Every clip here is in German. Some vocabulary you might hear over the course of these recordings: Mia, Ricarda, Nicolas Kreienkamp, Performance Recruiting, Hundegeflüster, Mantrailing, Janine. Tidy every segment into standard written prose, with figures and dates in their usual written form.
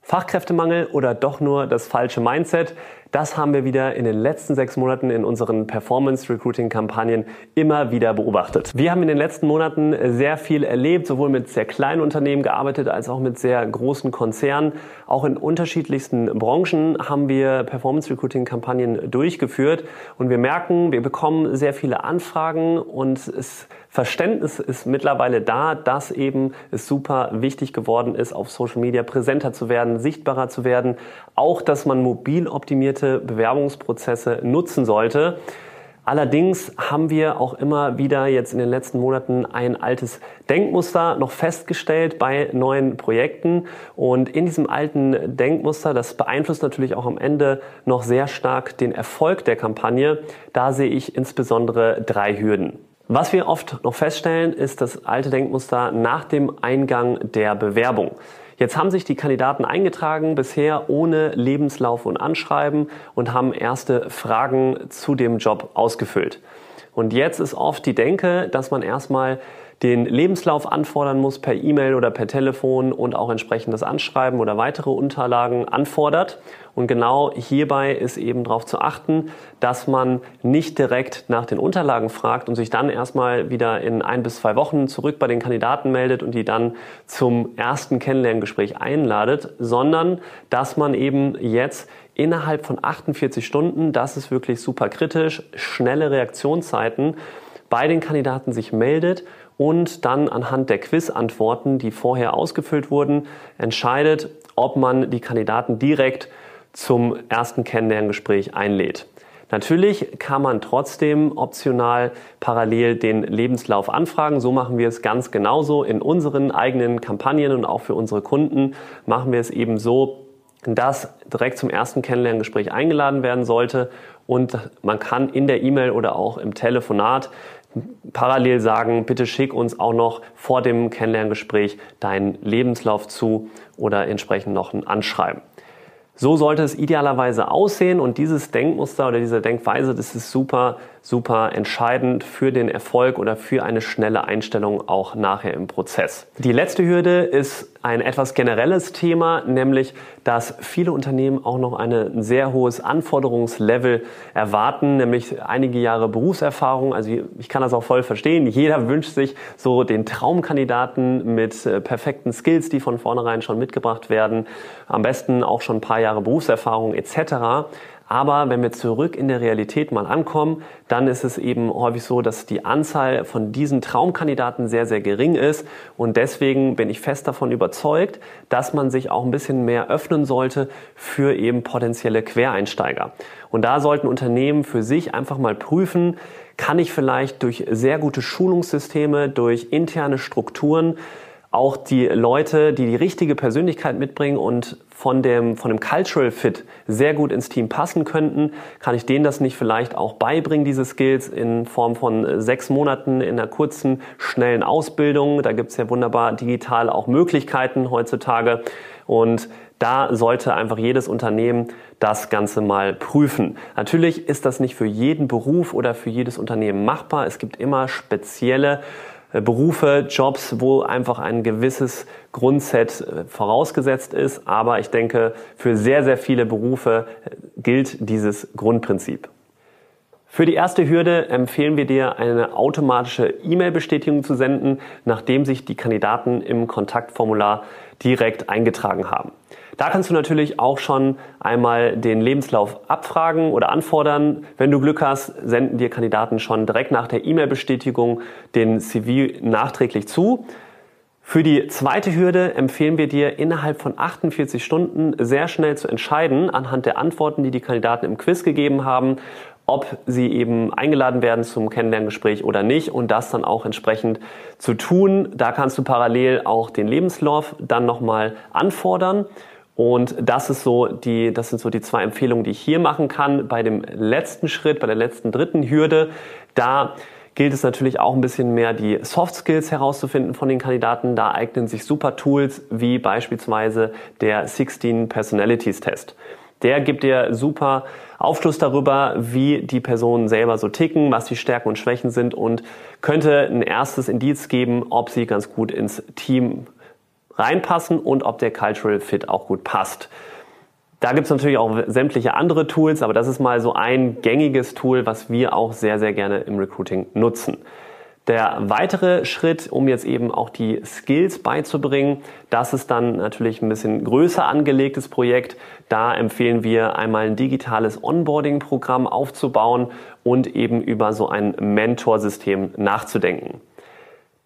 Fachkräftemangel oder doch nur das falsche Mindset? Das haben wir wieder in den letzten 6 Monaten in unseren Performance-Recruiting-Kampagnen immer wieder beobachtet. Wir haben in den letzten Monaten sehr viel erlebt, sowohl mit sehr kleinen Unternehmen gearbeitet, als auch mit sehr großen Konzernen. Auch in unterschiedlichsten Branchen haben wir Performance-Recruiting-Kampagnen durchgeführt. Und wir merken, wir bekommen sehr viele Anfragen und das Verständnis ist mittlerweile da, dass eben es super wichtig geworden ist, auf Social Media präsenter zu werden, sichtbarer zu werden. Auch, dass man mobil optimierte Bewerbungsprozesse nutzen sollte. Allerdings haben wir auch immer wieder jetzt in den letzten Monaten ein altes Denkmuster noch festgestellt bei neuen Projekten. Und in diesem alten Denkmuster, das beeinflusst natürlich auch am Ende noch sehr stark den Erfolg der Kampagne, da sehe ich insbesondere 3 Hürden. Was wir oft noch feststellen, ist das alte Denkmuster nach dem Eingang der Bewerbung. Jetzt haben sich die Kandidaten eingetragen, bisher ohne Lebenslauf und Anschreiben, und haben erste Fragen zu dem Job ausgefüllt. Und jetzt ist oft die Denke, dass man erstmal den Lebenslauf anfordern muss per E-Mail oder per Telefon und auch entsprechendes Anschreiben oder weitere Unterlagen anfordert. Und genau hierbei ist eben darauf zu achten, dass man nicht direkt nach den Unterlagen fragt und sich dann erstmal wieder in 1 bis 2 Wochen zurück bei den Kandidaten meldet und die dann zum ersten Kennenlerngespräch einladet, sondern dass man eben jetzt innerhalb von 48 Stunden, das ist wirklich super kritisch, schnelle Reaktionszeiten, bei den Kandidaten sich meldet und dann anhand der Quiz-Antworten, die vorher ausgefüllt wurden, entscheidet, ob man die Kandidaten direkt zum ersten Kennenlerngespräch einlädt. Natürlich kann man trotzdem optional parallel den Lebenslauf anfragen. So machen wir es ganz genauso in unseren eigenen Kampagnen und auch für unsere Kunden machen wir es eben so, dass direkt zum ersten Kennenlerngespräch eingeladen werden sollte und man kann in der E-Mail oder auch im Telefonat parallel sagen, bitte schick uns auch noch vor dem Kennenlerngespräch deinen Lebenslauf zu oder entsprechend noch ein Anschreiben. So sollte es idealerweise aussehen und dieses Denkmuster oder diese Denkweise, das ist super, super entscheidend für den Erfolg oder für eine schnelle Einstellung auch nachher im Prozess. Die letzte Hürde ist ein etwas generelles Thema, nämlich, dass viele Unternehmen auch noch ein sehr hohes Anforderungslevel erwarten, nämlich einige Jahre Berufserfahrung. Also ich kann das auch voll verstehen. Jeder wünscht sich so den Traumkandidaten mit perfekten Skills, die von vornherein schon mitgebracht werden, am besten auch schon ein paar Jahre Berufserfahrung etc. Aber wenn wir zurück in der Realität mal ankommen, dann ist es eben häufig so, dass die Anzahl von diesen Traumkandidaten sehr, sehr gering ist. Und deswegen bin ich fest davon überzeugt, dass man sich auch ein bisschen mehr öffnen sollte für eben potenzielle Quereinsteiger. Und da sollten Unternehmen für sich einfach mal prüfen, kann ich vielleicht durch sehr gute Schulungssysteme, durch interne Strukturen auch die Leute, die die richtige Persönlichkeit mitbringen und von dem Cultural Fit sehr gut ins Team passen könnten, kann ich denen das nicht vielleicht auch beibringen, diese Skills in Form von 6 Monaten in einer kurzen, schnellen Ausbildung. Da gibt es ja wunderbar digital auch Möglichkeiten heutzutage. Und da sollte einfach jedes Unternehmen das Ganze mal prüfen. Natürlich ist das nicht für jeden Beruf oder für jedes Unternehmen machbar. Es gibt immer spezielle Berufe, Jobs, wo einfach ein gewisses Grundset vorausgesetzt ist. Aber ich denke, für sehr, sehr viele Berufe gilt dieses Grundprinzip. Für die erste Hürde empfehlen wir dir, eine automatische E-Mail-Bestätigung zu senden, nachdem sich die Kandidaten im Kontaktformular direkt eingetragen haben. Da kannst du natürlich auch schon einmal den Lebenslauf abfragen oder anfordern. Wenn du Glück hast, senden dir Kandidaten schon direkt nach der E-Mail-Bestätigung den CV nachträglich zu. Für die zweite Hürde empfehlen wir dir, innerhalb von 48 Stunden sehr schnell zu entscheiden, anhand der Antworten, die die Kandidaten im Quiz gegeben haben, ob sie eben eingeladen werden zum Kennenlerngespräch oder nicht und das dann auch entsprechend zu tun. Da kannst du parallel auch den Lebenslauf dann nochmal anfordern. Und das sind so die 2 Empfehlungen, die ich hier machen kann. Bei der letzten dritten Hürde, da gilt es natürlich auch ein bisschen mehr, die Soft Skills herauszufinden von den Kandidaten. Da eignen sich super Tools wie beispielsweise der 16 Personalities Test. Der gibt dir super Aufschluss darüber, wie die Personen selber so ticken, was die Stärken und Schwächen sind und könnte ein erstes Indiz geben, ob sie ganz gut ins Team reinpassen und ob der Cultural Fit auch gut passt. Da gibt es natürlich auch sämtliche andere Tools, aber das ist mal so ein gängiges Tool, was wir auch sehr, sehr gerne im Recruiting nutzen. Der weitere Schritt, um jetzt eben auch die Skills beizubringen, das ist dann natürlich ein bisschen größer angelegtes Projekt. Da empfehlen wir einmal ein digitales Onboarding-Programm aufzubauen und eben über so ein Mentorsystem nachzudenken.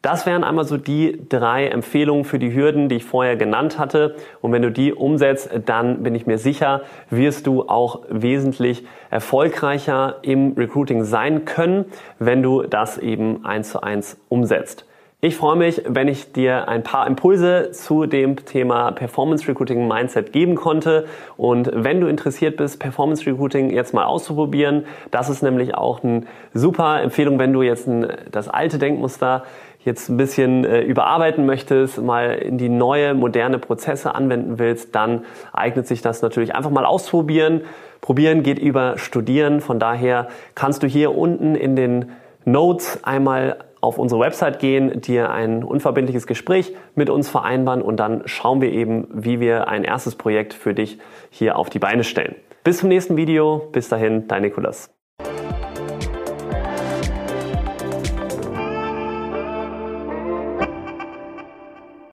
Das wären einmal so die drei Empfehlungen für die Hürden, die ich vorher genannt hatte. Und wenn du die umsetzt, dann bin ich mir sicher, wirst du auch wesentlich erfolgreicher im Recruiting sein können, wenn du das eben 1:1 umsetzt. Ich freue mich, wenn ich dir ein paar Impulse zu dem Thema Performance Recruiting Mindset geben konnte. Und wenn du interessiert bist, Performance Recruiting jetzt mal auszuprobieren, das ist nämlich auch eine super Empfehlung, wenn du jetzt das alte Denkmuster jetzt ein bisschen überarbeiten möchtest, mal in die neue, moderne Prozesse anwenden willst, dann eignet sich das natürlich einfach mal ausprobieren. Probieren geht über Studieren. Von daher kannst du hier unten in den Notes einmal auf unsere Website gehen, dir ein unverbindliches Gespräch mit uns vereinbaren und dann schauen wir eben, wie wir ein erstes Projekt für dich hier auf die Beine stellen. Bis zum nächsten Video. Bis dahin, dein Nicolas.